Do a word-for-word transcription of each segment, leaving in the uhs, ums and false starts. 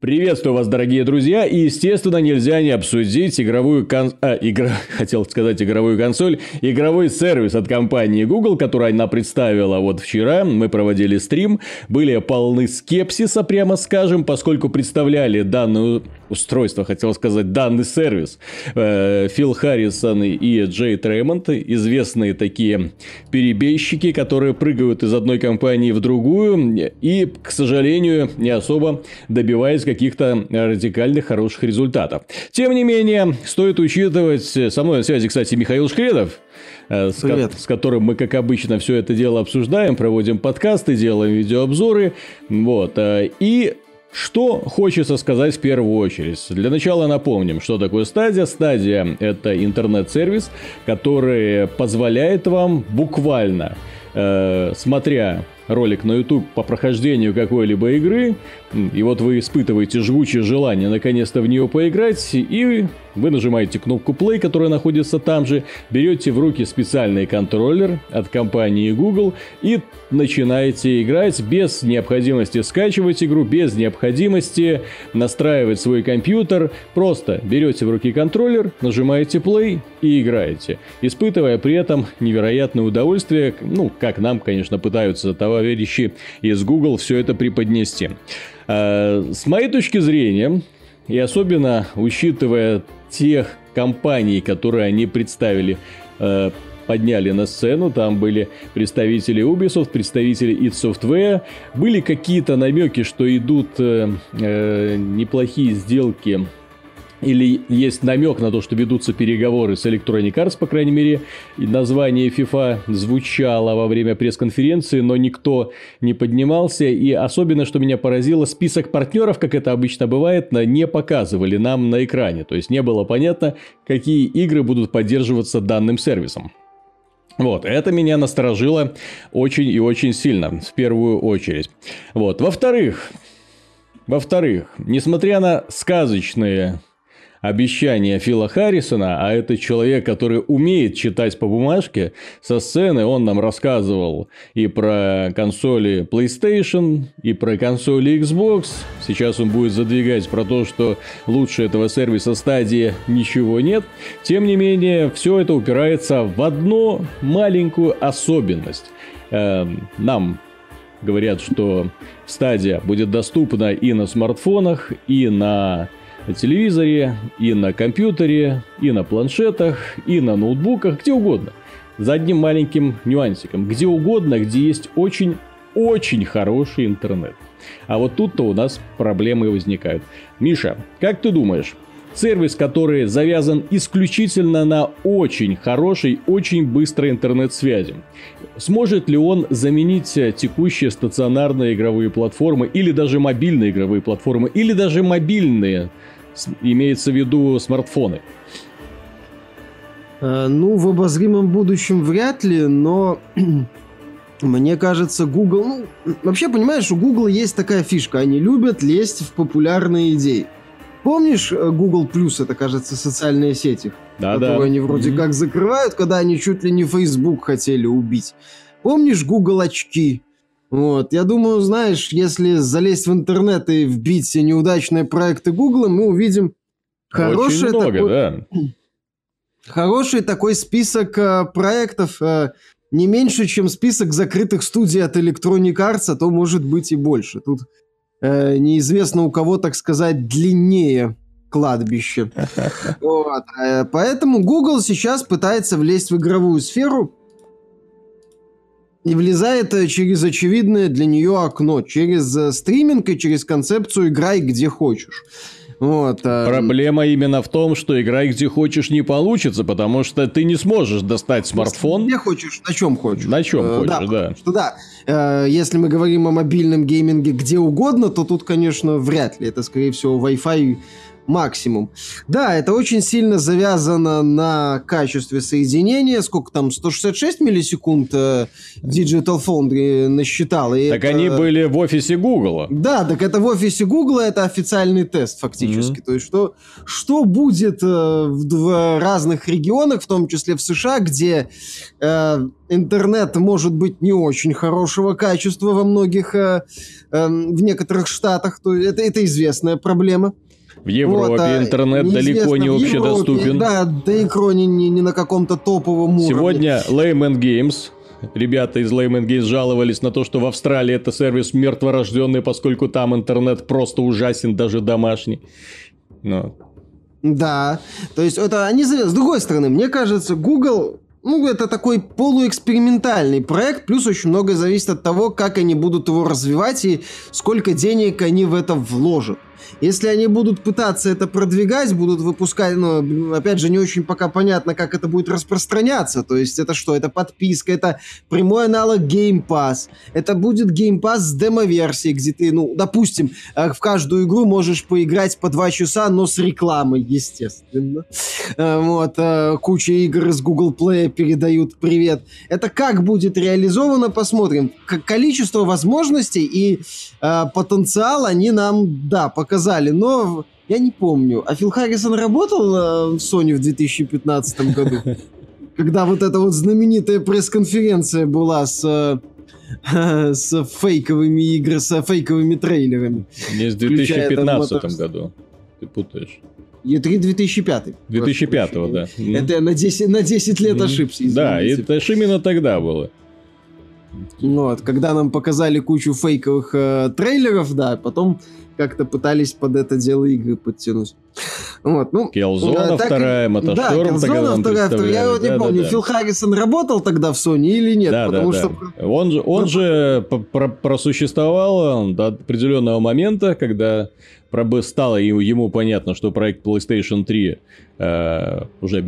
Приветствую вас, дорогие друзья, и, естественно, нельзя не обсудить игровую кон... а, игра... хотел сказать игровую консоль, игровой сервис от компании Google, который она представила вот вчера. Мы проводили стрим, были полны скепсиса, прямо скажем, поскольку представляли данное устройство, хотел сказать, данный сервис Фил Харрисон и Джейд Реймонд, известные такие перебежчики, которые прыгают из одной компании в другую и, к сожалению, не особо добиваясь каких-то радикальных хороших результатов. Тем не менее, стоит учитывать... Со мной на связи, кстати, Михаил Шкредов, с, ко- с которым мы, как обычно, все это дело обсуждаем, проводим подкасты, делаем видеообзоры. Вот. И что хочется сказать в первую очередь. Для начала напомним, что такое Stadia. Stadia – это интернет-сервис, который позволяет вам буквально, э, смотря... ролик на YouTube по прохождению какой-либо игры, и вот вы испытываете жгучее желание наконец-то в нее поиграть, и вы нажимаете кнопку Play, которая находится там же, берете в руки специальный контроллер от компании Google и начинаете играть без необходимости скачивать игру, без необходимости настраивать свой компьютер. Просто берете в руки контроллер, нажимаете Play и играете, испытывая при этом невероятное удовольствие, ну, как нам, конечно, пытаются товарищи из Google все это преподнести. С моей точки зрения, и особенно учитывая тех компаний, которые они представили, подняли на сцену, там были представители Ubisoft, представители id Software, были какие-то намеки, что идут неплохие сделки, или есть намек на то, что ведутся переговоры с Electronic Arts, по крайней мере, и название FIFA звучало во время пресс-конференции, но никто не поднимался, и особенно, что меня поразило, список партнеров, как это обычно бывает, не показывали нам на экране, то есть не было понятно, какие игры будут поддерживаться данным сервисом. Вот, это меня насторожило очень и очень сильно, в первую очередь. Вот, во-вторых, во-вторых, несмотря на сказочные... обещание Фила Харрисона, а это человек, который умеет читать по бумажке, со сцены он нам рассказывал и про консоли PlayStation, и про консоли Xbox. Сейчас он будет задвигать про то, что лучше этого сервиса Stadia ничего нет. Тем не менее, все это упирается в одну маленькую особенность. Эм, нам говорят, что Stadia будет доступна и на смартфонах, и на... на телевизоре, и на компьютере, и на планшетах, и на ноутбуках, где угодно. За одним маленьким нюансиком. Где угодно, где есть очень-очень хороший интернет. А вот тут-то у нас проблемы возникают. Миша, как ты думаешь, сервис, который завязан исключительно на очень хорошей, очень быстрой интернет-связи, сможет ли он заменить текущие стационарные игровые платформы, или даже мобильные игровые платформы, или даже мобильные, имеется в виду смартфоны? Ну, в обозримом будущем вряд ли, но мне кажется, Google... Ну, вообще, понимаешь, у Google есть такая фишка. Они любят лезть в популярные идеи. Помнишь Google Plus, это, кажется, социальные сети, да, которые да. они вроде mm-hmm. как закрывают, когда они чуть ли не Facebook хотели убить. Помнишь Google очки? Вот, я думаю, знаешь, если залезть в интернет и вбить неудачные проекты Google, мы увидим хороший, много, такой... Да. хороший такой список э, проектов, э, не меньше, чем список закрытых студий от Electronic Arts, а то может быть и больше. Тут э, неизвестно у кого, так сказать, длиннее кладбище. Вот. Э, поэтому Google сейчас пытается влезть в игровую сферу. И влезает через очевидное для нее окно, через стриминг и через концепцию «играй где хочешь». Вот. Проблема именно в том, что играй где хочешь не получится, потому что ты не сможешь достать смартфон. Где хочешь, на чем хочешь. На чем э, хочешь, да. да. Что, да. Э, если мы говорим о мобильном гейминге где угодно, то тут, конечно, вряд ли. Это, скорее всего, Wi-Fi максимум. Да, это очень сильно завязано на качестве соединения. Сколько там, сто шестьдесят шесть миллисекунд Digital Foundry насчитал. И так это... они были в офисе Гугла. Да, так это в офисе Гугла, это официальный тест фактически. Mm-hmm. То есть что, что будет в разных регионах, в том числе в США, где э, интернет может быть не очень хорошего качества во многих, э, э, в некоторых штатах. То есть это, это известная проблема. В Европе вот, а интернет далеко не общедоступен. Да, да и кроме не, не на каком-то топовом уровне. Сегодня Layman Games, ребята из Layman Games жаловались на то, что в Австралии это сервис мертворожденный, поскольку там интернет просто ужасен, даже домашний. Но... Да, то есть это они... С другой стороны, мне кажется, Google... Ну, это такой полуэкспериментальный проект, плюс очень многое зависит от того, как они будут его развивать и сколько денег они в это вложат. Если они будут пытаться это продвигать, будут выпускать, ну, опять же, не очень пока понятно, как это будет распространяться. То есть это что? Это подписка, это прямой аналог Game Pass. Это будет Game Pass с демо-версией, где ты, ну, допустим, в каждую игру можешь поиграть по два часа, но с рекламой, естественно. Вот. Куча игр из Google Play передают привет. Это как будет реализовано, посмотрим. Количество возможностей и э, потенциал они нам, да, показывают. Показали, но я не помню. А Фил Харрисон работал э, в Sony в две тысячи пятнадцатом году? Когда вот эта вот знаменитая пресс-конференция была с, э, с фейковыми играми, с фейковыми трейлерами. Не с две тысячи пятнадцатом году. Ты путаешь. и три две тысячи пятый. две тысячи пятого, да. Это я на десять, на десять лет mm-hmm. ошибся. Извините. Да, это ж именно тогда было. Ну, вот, когда нам показали кучу фейковых э, трейлеров, да, потом как-то пытались под это дело игры подтянуть. Вот, ну, Killzone, так, вторая, Мотошторм, да, Killzone, вторая, вторая. Я вот да, не помню, да, да. Фил Харрисон работал тогда в Sony или нет? Да, потому да, что... да. Он же, он же просуществовал до определенного момента, когда стало ему понятно, что проект PlayStation три э, уже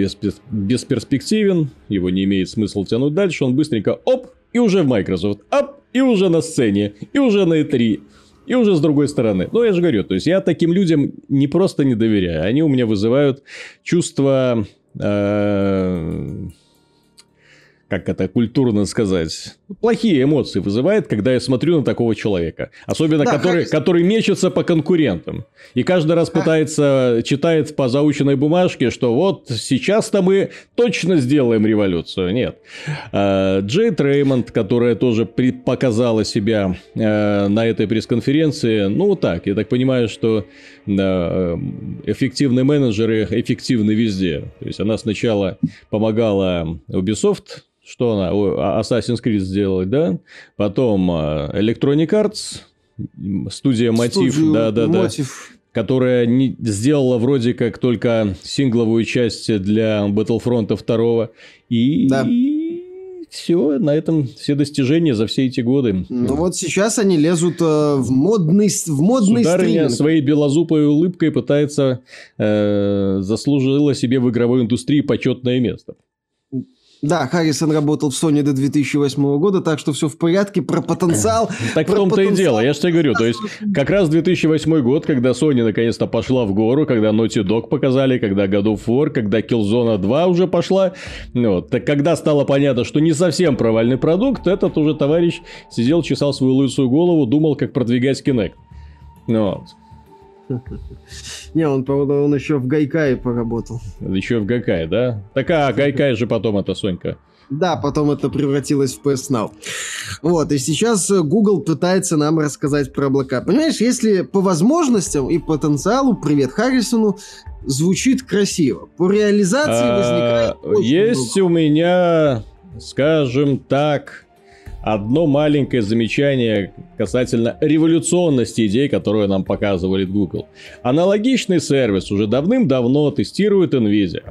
бесперспективен, его не имеет смысла тянуть дальше, он быстренько оп, и уже в Microsoft, оп, и уже на сцене, и уже на и три. И уже с другой стороны. Ну, я же говорю, то есть я таким людям не просто не доверяю. Они у меня вызывают чувство, э, как это культурно сказать, плохие эмоции вызывает, когда я смотрю на такого человека. Особенно, да, который, который мечется по конкурентам. И каждый раз пытается, читает по заученной бумажке, что вот сейчас-то мы точно сделаем революцию. Нет. Э, Джейд Реймонд, которая тоже показала себя э, на этой пресс-конференции, ну, так, я так понимаю, что э, эффективные менеджеры эффективны везде. То есть, она сначала помогала Ubisoft, что она, Assassin's Creed сделала, да? Потом Electronic Arts, студия Motive, да, да, да, которая не, сделала вроде как только сингловую часть для Battlefront два. И... Да. Все, на этом все достижения за все эти годы. Ну вот сейчас они лезут э, в модный, в модный стриминг. Сударыня своей белозубой улыбкой пытается э, заслужила себе в игровой индустрии почетное место. Да, Харрисон работал в Sony до две тысячи восьмого года, так что все в порядке. Про потенциал... Так в том-то и дело, я же тебе говорю. То есть, как раз две тысячи восьмой год, когда Sony наконец-то пошла в гору, когда Naughty Dog показали, когда God of War, когда Killzone два уже пошла. Вот. Так когда стало понятно, что не совсем провальный продукт, этот уже товарищ сидел, чесал свою лысую голову, думал, как продвигать Kinect. Вот. Не, он, по-моему, он еще в Гайкае поработал. Еще в Гайкае, да? Так, а Гайкай же потом это, Сонька. Да, потом это превратилось в пи эс Now. Вот, и сейчас Google пытается нам рассказать про облака. Понимаешь, если по возможностям и потенциалу, привет Харрисону, звучит красиво. По реализации возникает... Есть у меня, скажем так... Одно маленькое замечание касательно революционности идей, которую нам показывали Google. Аналогичный сервис уже давным-давно тестирует Nvidia.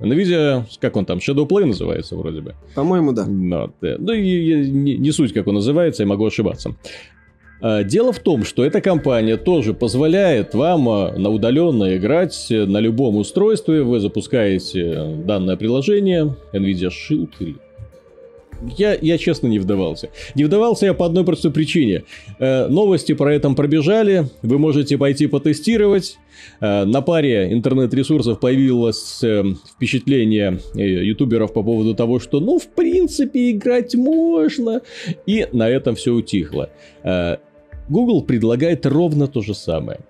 Nvidia, как он там, ShadowPlay называется вроде бы. По-моему, да. Но, ну, не, не суть, как он называется, я могу ошибаться. Дело в том, что эта компания тоже позволяет вам на удаленно играть на любом устройстве. Вы запускаете данное приложение, Nvidia Shield или... Я, я, честно, не вдавался. Не вдавался я по одной простой причине. Э, новости про это пробежали, вы можете пойти потестировать. Э, на паре интернет-ресурсов появилось э, впечатление э, ютуберов по поводу того, что, ну, в принципе, играть можно. И на этом все утихло. Э, Google предлагает ровно то же самое.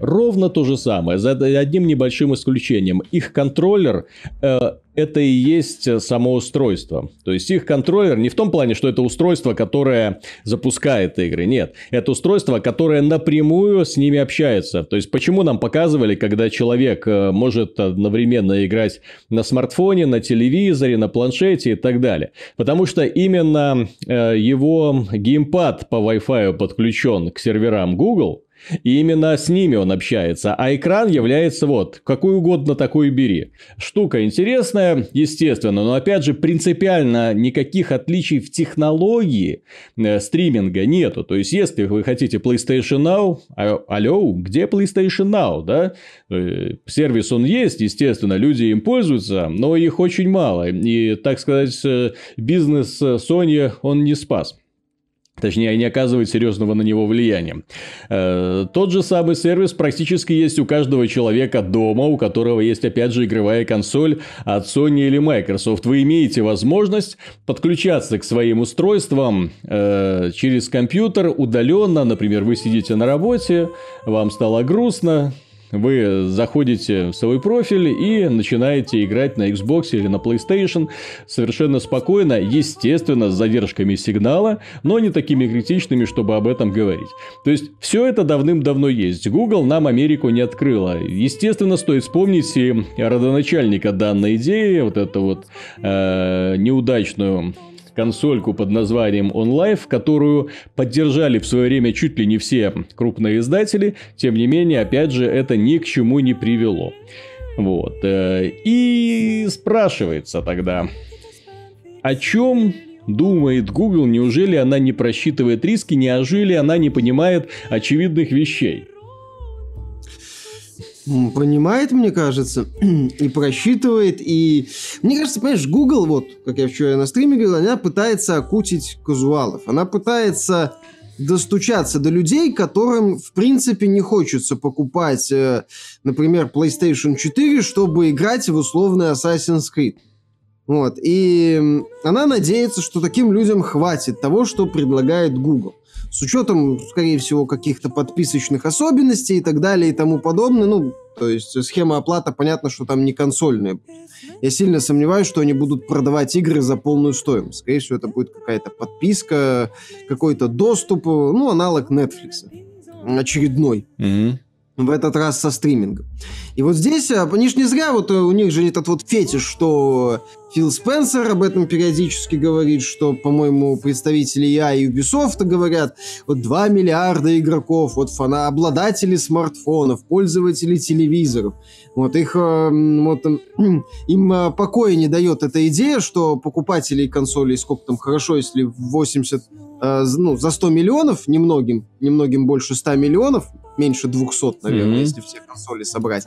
Ровно то же самое, за одним небольшим исключением. Их контроллер э, это и есть само устройство. То есть их контроллер не в том плане, что это устройство, которое запускает игры. Нет, это устройство, которое напрямую с ними общается. То есть почему нам показывали, когда человек э, может одновременно играть на смартфоне, на телевизоре, на планшете и так далее. Потому что именно э, его геймпад по Wi-Fi подключен к серверам Google. И именно с ними он общается, а экран является вот, какую угодно такую бери. Штука интересная, естественно, но опять же принципиально никаких отличий в технологии э, стриминга нету. То есть, если вы хотите PlayStation Now, а, алло, где PlayStation Now, да? Э, сервис он есть, естественно, люди им пользуются, но их очень мало. И, так сказать, бизнес Sony он не спас. Точнее, не оказывает серьезного на него влияния. Э, тот же самый сервис практически есть у каждого человека дома, у которого есть, опять же, игровая консоль от Sony или Microsoft. Вы имеете возможность подключаться к своим устройствам э, через компьютер удаленно. Например, вы сидите на работе, вам стало грустно. Вы заходите в свой профиль и начинаете играть на Xbox или на PlayStation совершенно спокойно, естественно, с задержками сигнала, но не такими критичными, чтобы об этом говорить. То есть, все это давным-давно есть. Google нам Америку не открыла. Естественно, стоит вспомнить и родоначальника данной идеи, вот эту вот э, неудачную консольку под названием OnLive, которую поддержали в свое время чуть ли не все крупные издатели. Тем не менее, опять же, это ни к чему не привело. Вот. И спрашивается тогда, о чем думает Google? Неужели она не просчитывает риски? Неужели она не понимает очевидных вещей? Понимает, мне кажется, и просчитывает, и... Мне кажется, понимаешь, Google, вот, как я вчера на стриме говорил, она пытается окутить казуалов. Она пытается достучаться до людей, которым, в принципе, не хочется покупать, например, PlayStation четыре, чтобы играть в условный Assassin's Creed. Вот. И она надеется, что таким людям хватит того, что предлагает Google. С учетом, скорее всего, каких-то подписочных особенностей и так далее и тому подобное. Ну, то есть схема оплаты, понятно, что там не консольная. Я сильно сомневаюсь, что они будут продавать игры за полную стоимость. Скорее всего, это будет какая-то подписка, какой-то доступ, ну, аналог Netflix. Очередной. Mm-hmm. В этот раз со стримингом. И вот здесь, они ж не зря, вот у них же этот вот фетиш, что Фил Спенсер об этом периодически говорит, что, по-моему, представители и эй и Ubisoft говорят, вот два миллиарда игроков, вот фана, обладатели смартфонов, пользователи телевизоров. Вот их, вот, им покоя не дает эта идея, что покупателей консолей, сколько там, хорошо, если восемьдесят, ну, за сто миллионов, немногим, немногим больше ста миллионов, меньше двухсот, наверное, mm-hmm. если все консоли собрать.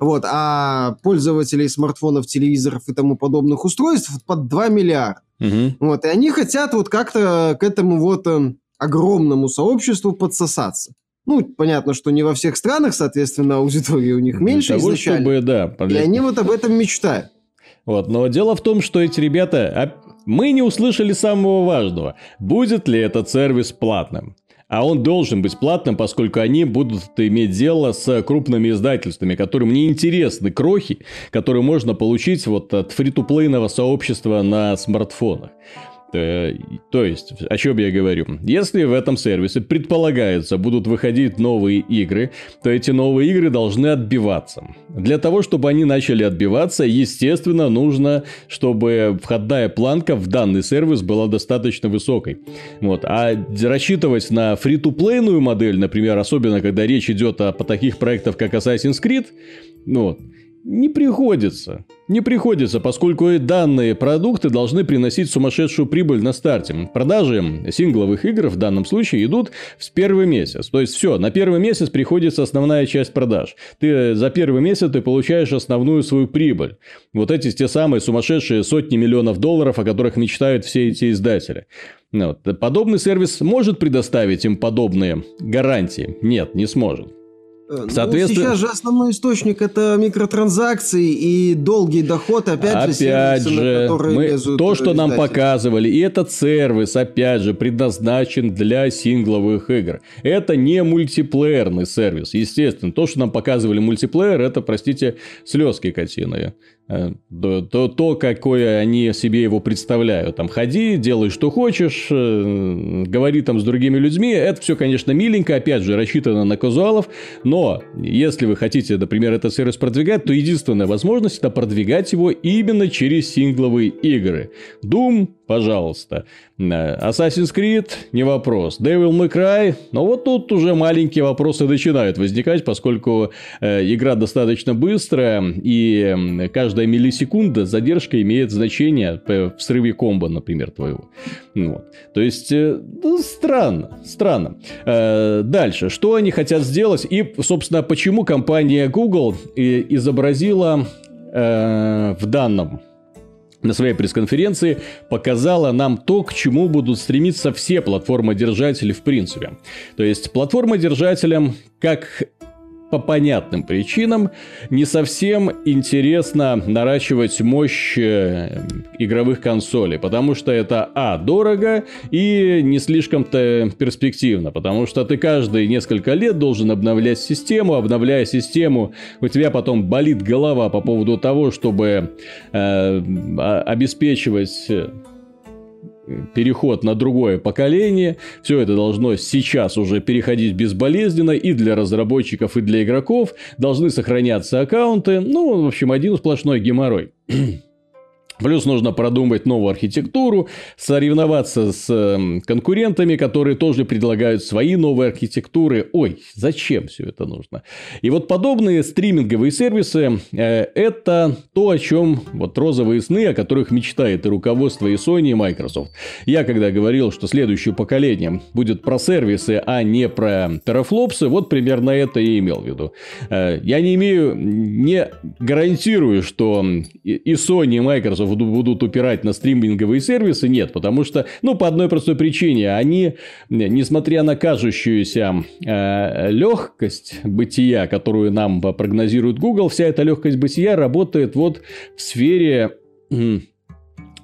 Вот. А пользователей смартфонов, телевизоров и тому подобных устройств под два миллиарда. Mm-hmm. Вот. И они хотят вот как-то к этому вот э, огромному сообществу подсосаться. Ну, понятно, что не во всех странах, соответственно, аудитория у них меньше того, изначально. Чтобы, да, и они вот об этом мечтают. Вот. Но дело в том, что эти ребята... Мы не услышали самого важного. Будет ли этот сервис платным? А он должен быть платным, поскольку они будут иметь дело с крупными издательствами, которым не интересны крохи, которые можно получить вот от фри-ту-плейного сообщества на смартфонах. То есть, о чем я говорю? Если в этом сервисе, предполагается, будут выходить новые игры, то эти новые игры должны отбиваться. Для того, чтобы они начали отбиваться, естественно, нужно, чтобы входная планка в данный сервис была достаточно высокой. Вот. А рассчитывать на фри-ту-плейную модель, например, особенно когда речь идет о таких проектах, как Assassin's Creed, ну, Не приходится. Не приходится, поскольку и данные продукты должны приносить сумасшедшую прибыль на старте. Продажи сингловых игр в данном случае идут в первый месяц. То есть все, на первый месяц приходится основная часть продаж. Ты за первый месяц ты получаешь основную свою прибыль. Вот эти те самые сумасшедшие сотни миллионов долларов, о которых мечтают все эти издатели. Вот. Подобный сервис может предоставить им подобные гарантии? Нет, не сможет. Соответственно... Ну, сейчас же основной источник — это микротранзакции и долгий доход, опять, опять же, сервисы, же, которые мы... лезут. То, что издатели нам показывали, и этот сервис, опять же, предназначен для сингловых игр. Это не мультиплеерный сервис, естественно. То, что нам показывали мультиплеер, это, простите, слезки котиные. То, то, то, какое они себе его представляют. Там ходи, делай, что хочешь, говори там с другими людьми. Это все, конечно, миленько, опять же, рассчитано на казуалов. Но если вы хотите, например, этот сервис продвигать, то единственная возможность — это продвигать его именно через сингловые игры. Doom, пожалуйста. Assassin's Creed, не вопрос. Devil May Cry, но вот тут уже маленькие вопросы начинают возникать, поскольку э, игра достаточно быстрая, и каждая миллисекунда задержка имеет значение в срыве комбо, например, твоего. Вот. То есть, э, странно, странно. Э, дальше, что они хотят сделать, и, собственно, почему компания Google изобразила э, в данном... на своей пресс-конференции показала нам то, к чему будут стремиться все платформодержатели в принципе. То есть, платформодержателям, как по понятным причинам, не совсем интересно наращивать мощь игровых консолей, потому что это, а, дорого и не слишком-то перспективно, потому что ты каждые несколько лет должен обновлять систему, обновляя систему, у тебя потом болит голова по поводу того, чтобы э, обеспечивать... переход на другое поколение. Все это должно сейчас уже переходить безболезненно и для разработчиков, и для игроков. Должны сохраняться аккаунты. Ну, в общем, один сплошной геморрой. Плюс нужно продумать новую архитектуру, соревноваться с конкурентами, которые тоже предлагают свои новые архитектуры. Ой, зачем все это нужно? И вот подобные стриминговые сервисы э, – это то, о чем вот розовые сны, о которых мечтает и руководство, и Sony, и Microsoft. Я когда говорил, что следующее поколение будет про сервисы, а не про терафлопсы, вот примерно это и имел в виду. Э, я не имею, не гарантирую, что и Sony, и Microsoft будут упирать на стриминговые сервисы, нет, потому что, ну, по одной простой причине, они, несмотря на кажущуюся э, легкость бытия, которую нам прогнозирует Google, вся эта легкость бытия работает вот в сфере...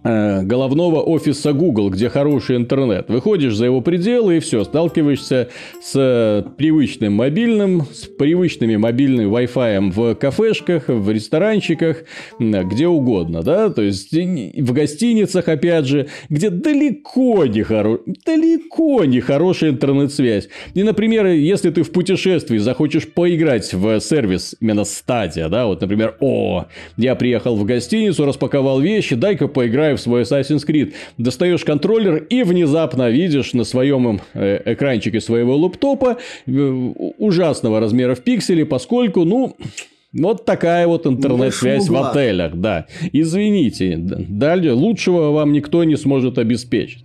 головного офиса Google, где хороший интернет. Выходишь за его пределы и все, сталкиваешься с привычным мобильным, с привычными мобильным Wi-Fi в кафешках, в ресторанчиках, где угодно, да, то есть в гостиницах, опять же, где далеко не, хоро... далеко не хорошая интернет-связь. И, например, если ты в путешествии захочешь поиграть в сервис именно Stadia, да, вот, например, о, я приехал в гостиницу, распаковал вещи, дай-ка поиграю в свой Assassin's Creed, достаешь контроллер и внезапно видишь на своем экранчике своего лэптопа ужасного размера в пиксели, поскольку, ну... Вот такая вот интернет-связь в отелях, да. Извините, далее лучшего вам никто не сможет обеспечить.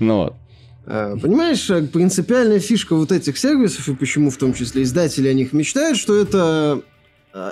Ну, вот. Понимаешь, принципиальная фишка вот этих сервисов, и почему в том числе издатели о них мечтают, что это...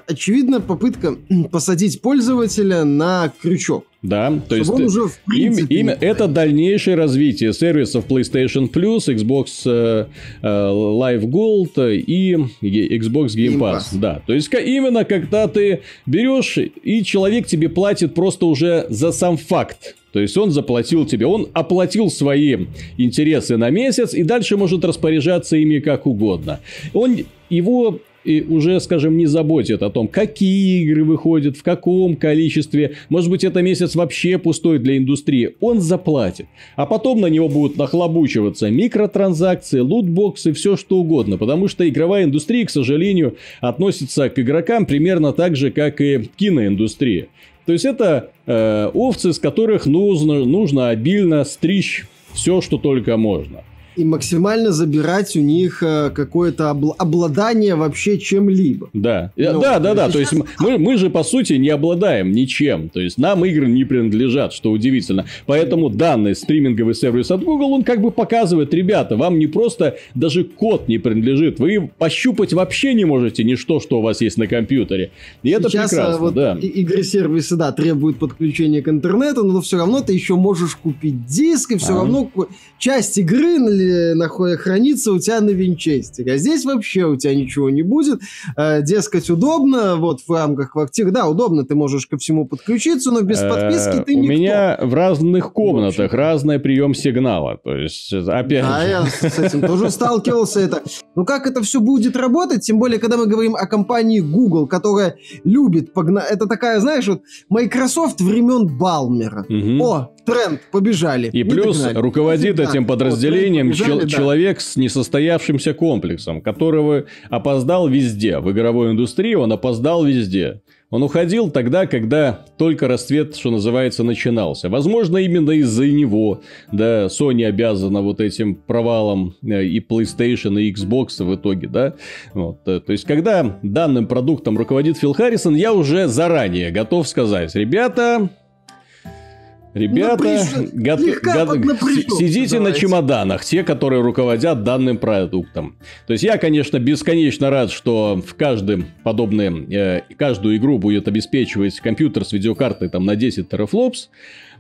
Очевидно, попытка посадить пользователя на крючок. Да, то есть он уже в принципе им, им это дальнейшее развитие сервисов PlayStation Plus, Xbox э, э, Live Gold и Xbox Game Pass. Да, то есть именно когда ты берешь и человек тебе платит просто уже за сам факт. То есть, он заплатил тебе, он оплатил свои интересы на месяц и дальше может распоряжаться ими как угодно. Он его... И уже, скажем, не заботит о том, какие игры выходят, в каком количестве. Может быть, это месяц вообще пустой для индустрии. Он заплатит. А потом на него будут нахлобучиваться микротранзакции, лутбоксы, все что угодно. Потому что игровая индустрия, к сожалению, относится к игрокам примерно так же, как и киноиндустрия. То есть, это э, овцы, с которых нужно, нужно обильно стричь все, что только можно. И максимально забирать у них какое-то обл- обладание вообще чем-либо. Да, ну, да, да, да. Сейчас... То есть мы, мы же, по сути, не обладаем ничем. То есть нам игры не принадлежат, что удивительно. Поэтому данный стриминговый сервис от Google, он как бы показывает, ребята, вам не просто даже код не принадлежит. Вы пощупать вообще не можете ничто, что у вас есть на компьютере. И это сейчас, прекрасно, вот да. Игры-сервисы, да, требуют подключения к интернету, но все равно ты еще можешь купить диск, и все а-а-а. равно часть игры хранится у тебя на винчестере. А здесь вообще у тебя ничего не будет. Дескать, удобно, вот в рамках квартиры. Да, удобно, ты можешь ко всему подключиться, но без подписки ты никто. У меня в разных комнатах разный прием сигнала. То есть, опять же. Да, я с этим тоже сталкивался. Это. Ну, как это все будет работать? Тем более, когда мы говорим о компании Google, которая любит погнать. Это такая, знаешь, вот Microsoft времен Балмера. О, тренд, побежали. И плюс руководит этим подразделением Чел- да. человек с несостоявшимся комплексом, которого опоздал везде. В игровой индустрии он опоздал везде. Он уходил тогда, когда только расцвет, что называется, начинался. Возможно, именно из-за него, да, Sony обязана вот этим провалом и PlayStation, и Xbox в итоге, да. Вот. То есть, когда данным продуктом руководит Фил Харрисон, я уже заранее готов сказать, ребята... Ребята, Напряж... гад... Гад... сидите давайте. На чемоданах, те, которые руководят данным продуктом. То есть я, конечно, бесконечно рад, что в каждом подобном, э, каждую игру будет обеспечивать компьютер с видеокартой там, на десять терафлопс.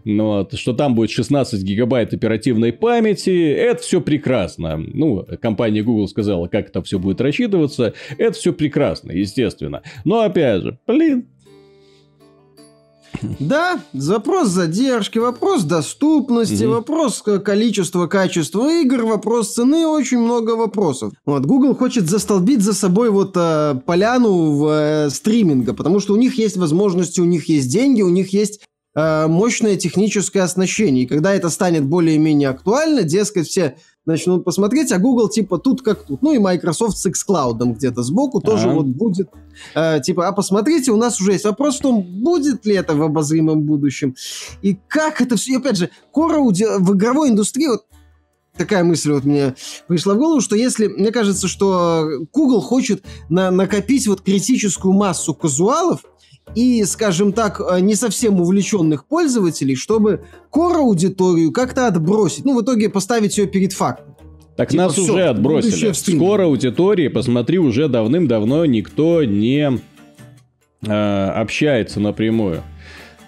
Вот, что там будет шестнадцать гигабайт оперативной памяти. Это все прекрасно. Ну, компания Google сказала, как это все будет рассчитываться. Это все прекрасно, естественно. Но опять же, блин. Да, запрос задержки, вопрос доступности, mm-hmm. вопрос количества, качества игр, вопрос цены, очень много вопросов. Вот, Google хочет застолбить за собой вот э, поляну в, э, стриминга, потому что у них есть возможности, у них есть деньги, у них есть э, мощное техническое оснащение. И когда это станет более-менее актуально, дескать, все... начнут посмотреть, а Google типа тут как тут. Ну и Microsoft с xCloud где-то сбоку А-а-а. тоже вот будет. Э, типа, а посмотрите, у нас уже есть вопрос в том, будет ли это в обозримом будущем. И как это все... И опять же, кора уди- в игровой индустрии... Вот, такая мысль вот мне пришла в голову, что если... Мне кажется, что Google хочет на- накопить вот критическую массу казуалов и, скажем так, не совсем увлеченных пользователей, чтобы кор-аудиторию как-то отбросить. Ну, в итоге поставить ее перед фактом. Так типа, нас уже отбросили. Скоро аудитории, посмотри, уже давным-давно никто не э, общается напрямую.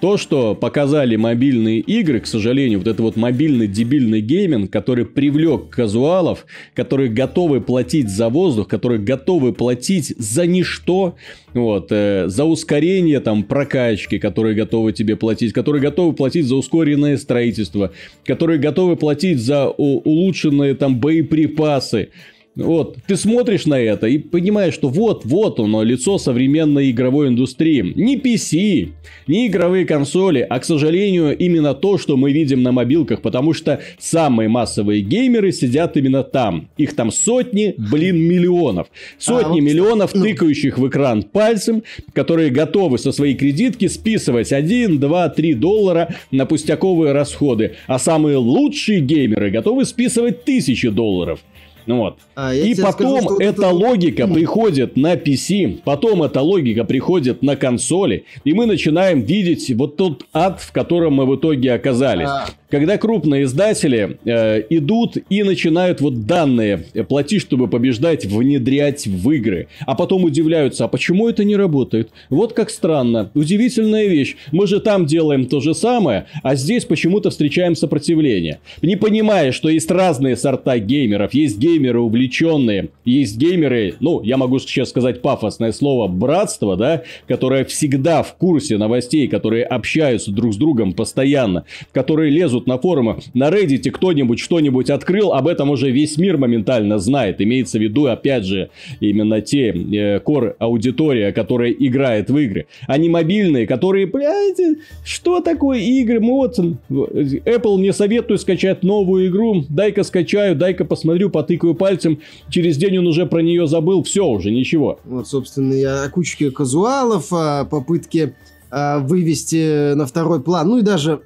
То, что показали мобильные игры, к сожалению, вот это вот мобильный дебильный гейминг, который привлек казуалов, которые готовы платить за воздух, которые готовы платить за ничто, вот, э, за ускорение там прокачки, которые готовы тебе платить, которые готовы платить за ускоренное строительство, которые готовы платить за у- улучшенные там боеприпасы. Вот, ты смотришь на это и понимаешь, что вот-вот оно, лицо современной игровой индустрии. Не пи си, не игровые консоли, а, к сожалению, именно то, что мы видим на мобилках, потому что самые массовые геймеры сидят именно там. Их там сотни, блин, миллионов. Сотни а, вот... миллионов, тыкающих в экран пальцем, которые готовы со своей кредитки списывать один, два, три доллара на пустяковые расходы. А самые лучшие геймеры готовы списывать тысячи долларов. Ну вот. а, И потом скажу, эта это... логика приходит на пи си, потом эта логика приходит на консоли, и мы начинаем видеть вот тот ад, в котором мы в итоге оказались. А... Когда крупные издатели э, идут и начинают вот данные «плати, чтобы побеждать» внедрять в игры, а потом удивляются, а почему это не работает? Вот как странно, удивительная вещь, мы же там делаем то же самое, а здесь почему-то встречаем сопротивление. Не понимая, что есть разные сорта геймеров, есть геймеры, геймеры увлеченные, есть геймеры, ну, я могу сейчас сказать пафосное слово «братство», да, которое всегда в курсе новостей, которые общаются друг с другом постоянно, которые лезут на форумы, на Reddit кто-нибудь что-нибудь открыл, об этом уже весь мир моментально знает, имеется в виду, опять же, именно те э, кор-аудитория, которая играет в игры, а не мобильные, которые, блядь, что такое игры, мы вот, Apple мне советует скачать новую игру, дай-ка скачаю, дай-ка посмотрю, потыкаю пальцем, через день он уже про нее забыл, все, уже ничего. Вот, собственно, я о кучке казуалов, о попытке о, вывести на второй план, ну и даже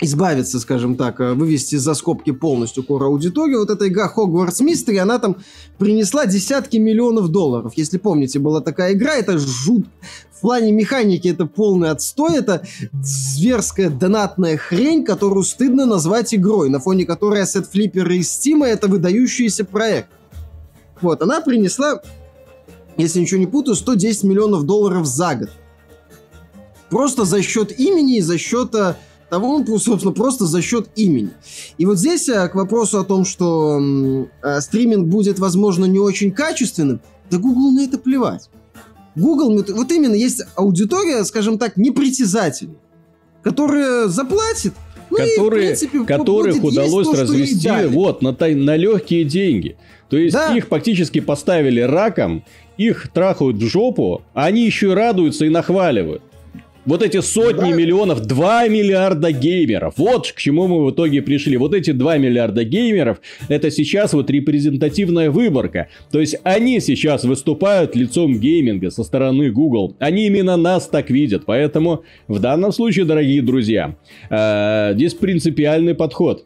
избавиться, скажем так, вывести за скобки полностью кор-аудиторию. Вот эта игра Hogwarts Mystery, она там принесла десятки миллионов долларов. Если помните, была такая игра, это жут... В плане механики это полный отстой, это зверская донатная хрень, которую стыдно назвать игрой, на фоне которой Asset Flipper и Steam — это выдающийся проект. Вот, она принесла, если ничего не путаю, сто десять миллионов долларов за год. Просто за счет имени и за счет... того, собственно, просто за счет имени. И вот здесь а, к вопросу о том, что м, а, стриминг будет, возможно, не очень качественным, да Google на это плевать. Google, вот именно, есть аудитория, скажем так, непритязательная, которая заплатит, ну которые, и, в принципе, которых удалось то, развести вот, на, на легкие деньги. То есть, да. Их фактически поставили раком, их трахают в жопу, а они еще и радуются и нахваливают. Вот эти сотни да. миллионов, два миллиарда геймеров. Вот к чему мы в итоге пришли. Вот эти два миллиарда геймеров — это сейчас вот репрезентативная выборка. То есть они сейчас выступают лицом гейминга со стороны Google. Они именно нас так видят. Поэтому в данном случае, дорогие друзья, здесь принципиальный подход.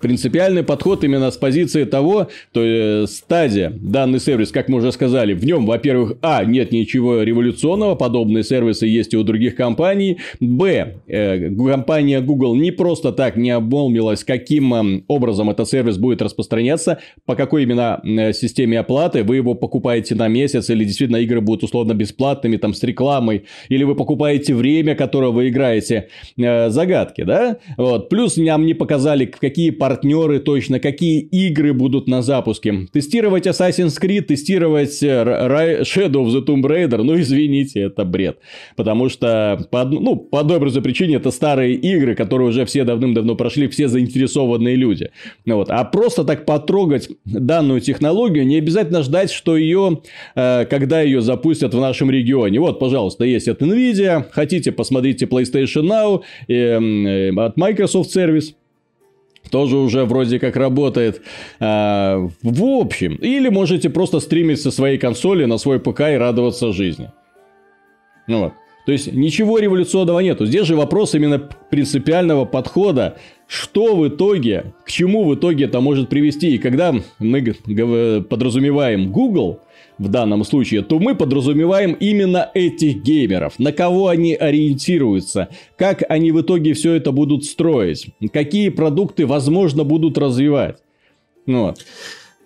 Принципиальный подход именно с позиции того, то э, Stadia, данный сервис, как мы уже сказали, в нем, во-первых, а, нет ничего революционного, подобные сервисы есть и у других компаний, б, э, компания Google не просто так не обмолвилась, каким э, образом этот сервис будет распространяться, по какой именно э, системе оплаты, вы его покупаете на месяц, или действительно игры будут условно бесплатными, там, с рекламой, или вы покупаете время, которое вы играете, э, загадки, да, вот, плюс нам не показали, какие партнеры, партнеры точно, какие игры будут на запуске. Тестировать Assassin's Creed, тестировать Shadow of the Tomb Raider, ну извините, это бред. Потому что, по, ну, по одной простой причине, это старые игры, которые уже все давным-давно прошли, все заинтересованные люди. Вот. А просто так потрогать данную технологию, не обязательно ждать, что ее, э, когда ее запустят в нашем регионе. Вот, пожалуйста, есть от Nvidia, хотите, посмотрите PlayStation Now, э, э, от Microsoft сервис. Тоже уже вроде как работает. А, в общем, или можете просто стримить со своей консоли на свой ПК и радоваться жизни. Ну вот. То есть ничего революционного нету. Здесь же вопрос именно принципиального подхода. Что в итоге, к чему в итоге это может привести? И когда мы подразумеваем Google в данном случае, то мы подразумеваем именно этих геймеров. На кого они ориентируются? Как они в итоге все это будут строить? Какие продукты, возможно, будут развивать? Вот.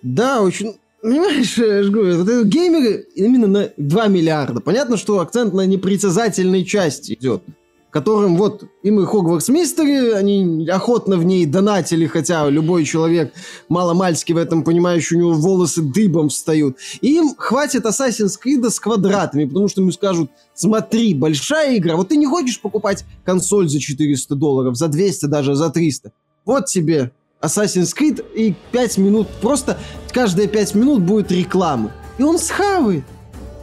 Да, очень... Понимаешь, я же говорю, вот это геймеры именно на два миллиарда. Понятно, что акцент на непритязательной части идет, которым вот им и Hogwarts Mystery, они охотно в ней донатили, хотя любой человек маломальски в этом понимающий, у него волосы дыбом встают. И им хватит Assassin's Creed с квадратами, потому что ему скажут: смотри, большая игра, вот ты не хочешь покупать консоль за четыреста долларов, за двести, даже за триста. Вот тебе Assassin's Creed, и пять минут, просто каждые пять минут будет реклама. И он схавает,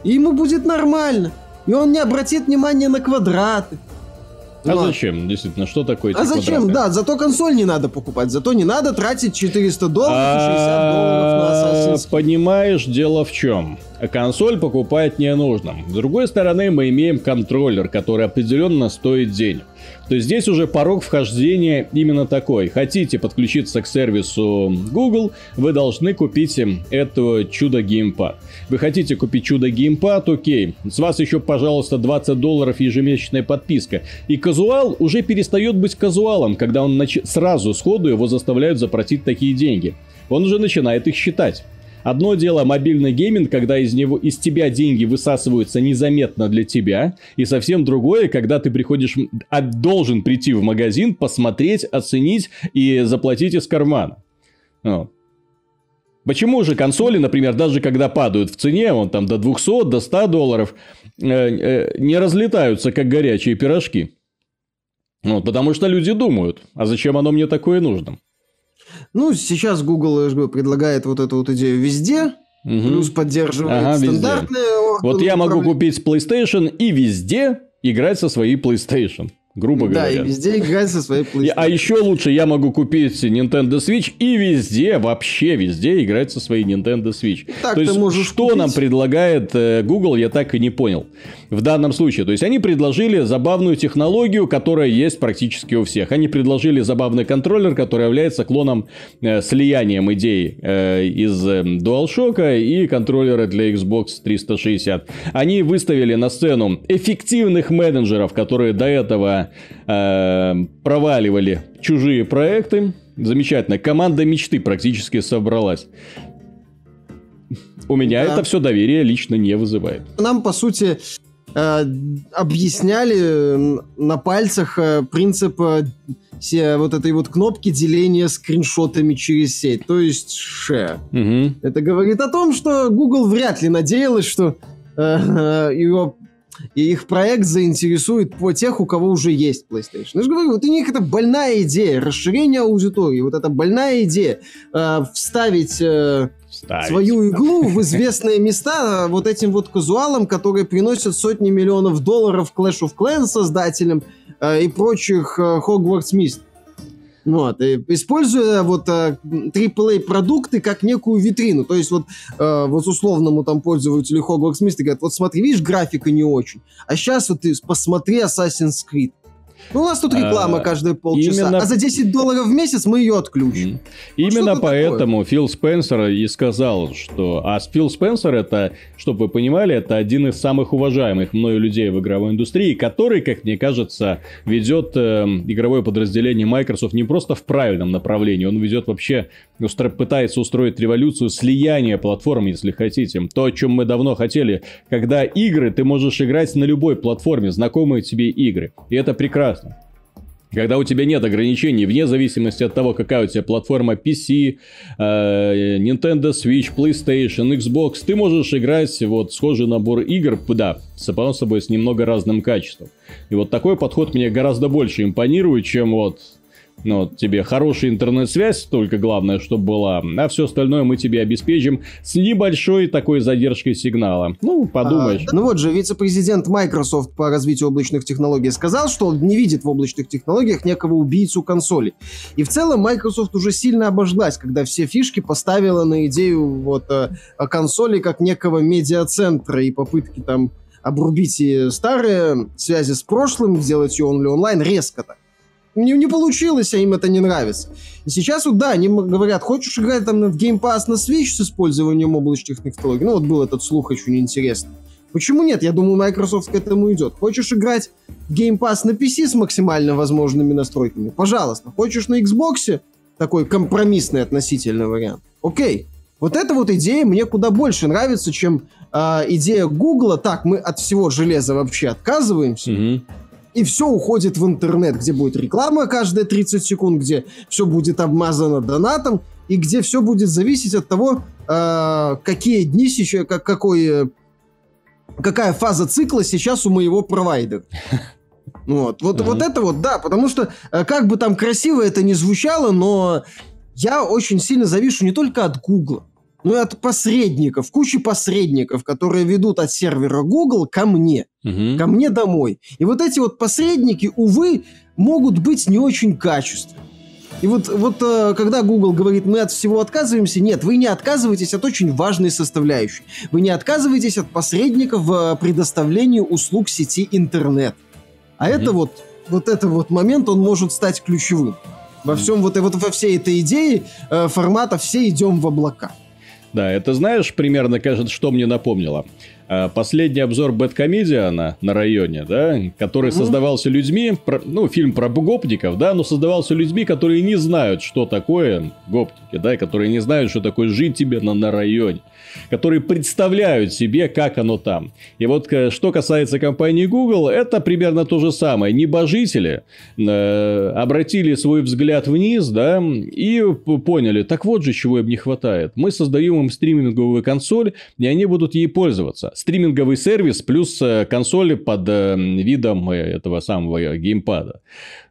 и ему будет нормально, и он не обратит внимания на квадраты. А вот. Зачем, действительно, что такое эти А зачем, квадраты? Да, зато консоль не надо покупать, зато не надо тратить четыреста долларов и шестьдесят долларов на Assassin's Creed. Понимаешь, дело в чем? Консоль покупать не нужно. С другой стороны, мы имеем контроллер, который определенно стоит денег. То есть здесь уже порог вхождения именно такой. Хотите подключиться к сервису Google, вы должны купить это чудо-геймпад. Вы хотите купить чудо-геймпад, окей. С вас еще, пожалуйста, двадцать долларов ежемесячная подписка. И казуал уже перестает быть казуалом, когда он нач... сразу сходу его заставляют заплатить такие деньги. Он уже начинает их считать. Одно дело мобильный гейминг, когда из него, из тебя деньги высасываются незаметно для тебя. И совсем другое, когда ты приходишь, должен прийти в магазин, посмотреть, оценить и заплатить из кармана. Ну. Почему же консоли, например, даже когда падают в цене, вон там до двухсот, до ста долларов, э, э, не разлетаются, как горячие пирожки? Ну, потому что люди думают, а зачем оно мне такое нужно? Ну, сейчас Google, я же говорю, предлагает вот эту вот идею везде, угу. Плюс поддерживает ага, стандартные органы. Вот я могу купить PlayStation и везде играть со своей PlayStation. грубо говоря. Да, и везде играть со своей PlayStation. А еще лучше я могу купить Nintendo Switch и везде, вообще везде играть со своей Nintendo Switch. Так, то есть, что купить. Нам предлагает Google, я так и не понял. В данном случае. То есть, они предложили забавную технологию, которая есть практически у всех. Они предложили забавный контроллер, который является клоном, э, слиянием идей э, из э, DualShock и контроллера для Xbox триста шестьдесят. Они выставили на сцену эффективных менеджеров, которые до этого проваливали чужие проекты. Замечательно. Команда мечты практически собралась. У меня да. это все доверие лично не вызывает. Нам, по сути, объясняли на пальцах принцип вот этой вот кнопки деления скриншотами через сеть. То есть ше. Угу. Это говорит о том, что Google вряд ли надеялась, что его... И их проект заинтересует по тех, у кого уже есть PlayStation. Я же говорю, вот у них это больная идея, расширение аудитории, вот эта больная идея э, вставить, э, вставить свою иглу в известные места вот этим вот казуалам, которые приносят сотни миллионов долларов Clash of Clans создателям э, и прочих э, Hogwarts Mystery. Вот, используя вот э, три-эй продукты как некую витрину. То есть вот, э, вот условному там пользователю Hogwarts Mystery говорят, вот смотри, видишь, графика не очень. А сейчас вот ты посмотри Assassin's Creed. Ну, у нас тут реклама а, каждые полчаса, именно... а за десять долларов в месяц мы ее отключим. Именно а поэтому такое? Фил Спенсер и сказал, что... А Фил Спенсер, это, чтобы вы понимали, это один из самых уважаемых мною людей в игровой индустрии, который, как мне кажется, ведет э, игровое подразделение Microsoft не просто в правильном направлении, он ведет вообще, устро... пытается устроить революцию слияния платформ, если хотите. То, о чем мы давно хотели, когда игры ты можешь играть на любой платформе, знакомые тебе игры. И это прекрасно. Когда у тебя нет ограничений, вне зависимости от того, какая у тебя платформа пи си, Nintendo Switch, PlayStation, Xbox, ты можешь играть вот схожий набор игр, да, само собой, с немного разным качеством. И вот такой подход мне гораздо больше импонирует, чем вот, ну, вот тебе хорошая интернет-связь, только главное, чтобы была, а все остальное мы тебе обеспечим с небольшой такой задержкой сигнала. Ну, подумаешь. А, ну вот же, вице-президент Microsoft по развитию облачных технологий сказал, что он не видит в облачных технологиях некого убийцу консолей. И в целом Microsoft уже сильно обожглась, когда все фишки поставила на идею вот консолей как некого медиа-центра и попытки там обрубить и старые связи с прошлым, сделать ее онлайн резко так. Не, не получилось, а им это не нравится. И сейчас вот, да, они говорят, хочешь играть там в Game Pass на Switch с использованием облачных технологий? Ну, вот был этот слух очень интересный. Почему нет? Я думаю, Microsoft к этому идет. Хочешь играть в Game Pass на пи си с максимально возможными настройками? Пожалуйста. Хочешь на Xbox? Такой компромиссный относительный вариант. Окей. Вот эта вот идея мне куда больше нравится, чем э, идея Google. Так, мы от всего железа вообще отказываемся. Mm-hmm. И все уходит в интернет, где будет реклама каждые тридцать секунд, где все будет обмазано донатом, и где все будет зависеть от того, э, какие дни сейчас, как, какой, какая фаза цикла сейчас у моего провайдера. Вот, вот, mm-hmm. вот это вот, да, потому что, как бы там красиво это ни звучало, но я очень сильно завишу не только от Гугла, но и от посредников, кучи посредников, которые ведут от сервера Google ко мне, угу. ко мне домой. И вот эти вот посредники, увы, могут быть не очень качественными. И вот, вот когда Google говорит, мы от всего отказываемся, нет, вы не отказываетесь от очень важной составляющей. Вы не отказываетесь от посредников в предоставлении услуг сети интернет. А угу. это вот, вот этот вот момент, он может стать ключевым. Во всем вот, вот во всей этой идее формата «все идем в облака». Да, это, знаешь, примерно, кажется, что мне напомнило. Последний обзор Бэдкомедиана на районе, да, который mm-hmm. создавался людьми, ну, фильм про гопников, да, но создавался людьми, которые не знают, что такое гопники, да, которые не знают, что такое жить тебе на, на районе, которые представляют себе, как оно там. И вот, что касается компании Google, это примерно то же самое. Небожители э, обратили свой взгляд вниз, да, и поняли, так вот же, чего им не хватает. Мы создаем им стриминговую консоль, и они будут ей пользоваться. стриминговый сервис плюс консоли под видом этого самого геймпада.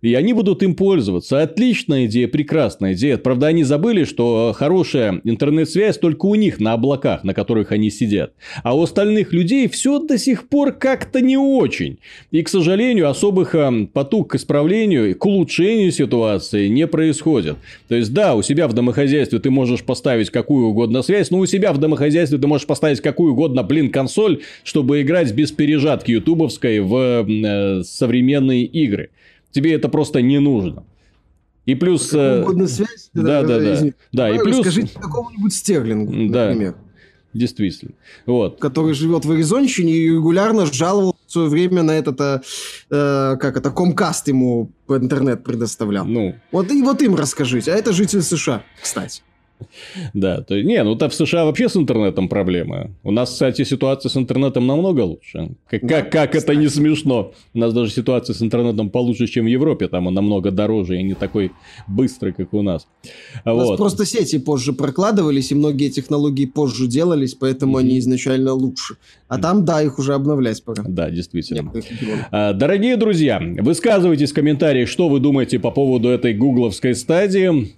И они будут им пользоваться. Отличная идея, прекрасная идея. Правда, они забыли, что хорошая интернет-связь только у них на облаках, на которых они сидят. А у остальных людей все до сих пор как-то не очень. И, к сожалению, особых потуг к исправлению, к улучшению ситуации не происходит. То есть, да, у себя в домохозяйстве ты можешь поставить какую угодно связь, но у себя в домохозяйстве ты можешь поставить какую угодно, блин, консоль, чтобы играть без пережатки ютубовской в э, современные игры. Тебе это просто не нужно. И плюс... Какую угодно связь? Да, да, да. Да, да, и плюс... Скажите какому-нибудь Стерлингу, например. Да. Действительно. Вот. Который живет в Аризонщине и регулярно жаловался в свое время на этот, э, как это, Comcast ему интернет предоставлял. Ну. Вот, и вот им расскажите. А это житель США, кстати. Да, то, не, ну то в США вообще с интернетом проблемы. У нас, кстати, ситуация с интернетом намного лучше. Как, да, как это не смешно. У нас даже ситуация с интернетом получше, чем в Европе. Там он намного дороже и не такой быстрый, как у нас. У вот. Нас просто сети позже прокладывались, и многие технологии позже делались, поэтому mm-hmm. они изначально лучше. А mm-hmm. там, да, их уже обновлять пора. Да, действительно. Нет, дорогие друзья, высказывайтесь в комментариях, что вы думаете по поводу этой гугловской стадии.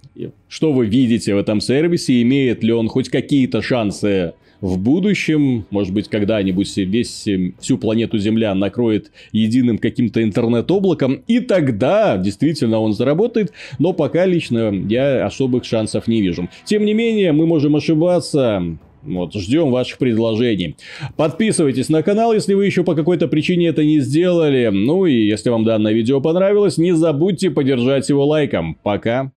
Что вы видите в этом сервисе? Имеет ли он хоть какие-то шансы в будущем? Может быть, когда-нибудь весь, всю планету Земля накроет единым каким-то интернет-облаком. И тогда действительно он заработает. Но пока лично я особых шансов не вижу. Тем не менее, мы можем ошибаться. Вот, ждем ваших предложений. Подписывайтесь на канал, если вы еще по какой-то причине это не сделали. Ну и если вам данное видео понравилось, не забудьте поддержать его лайком. Пока.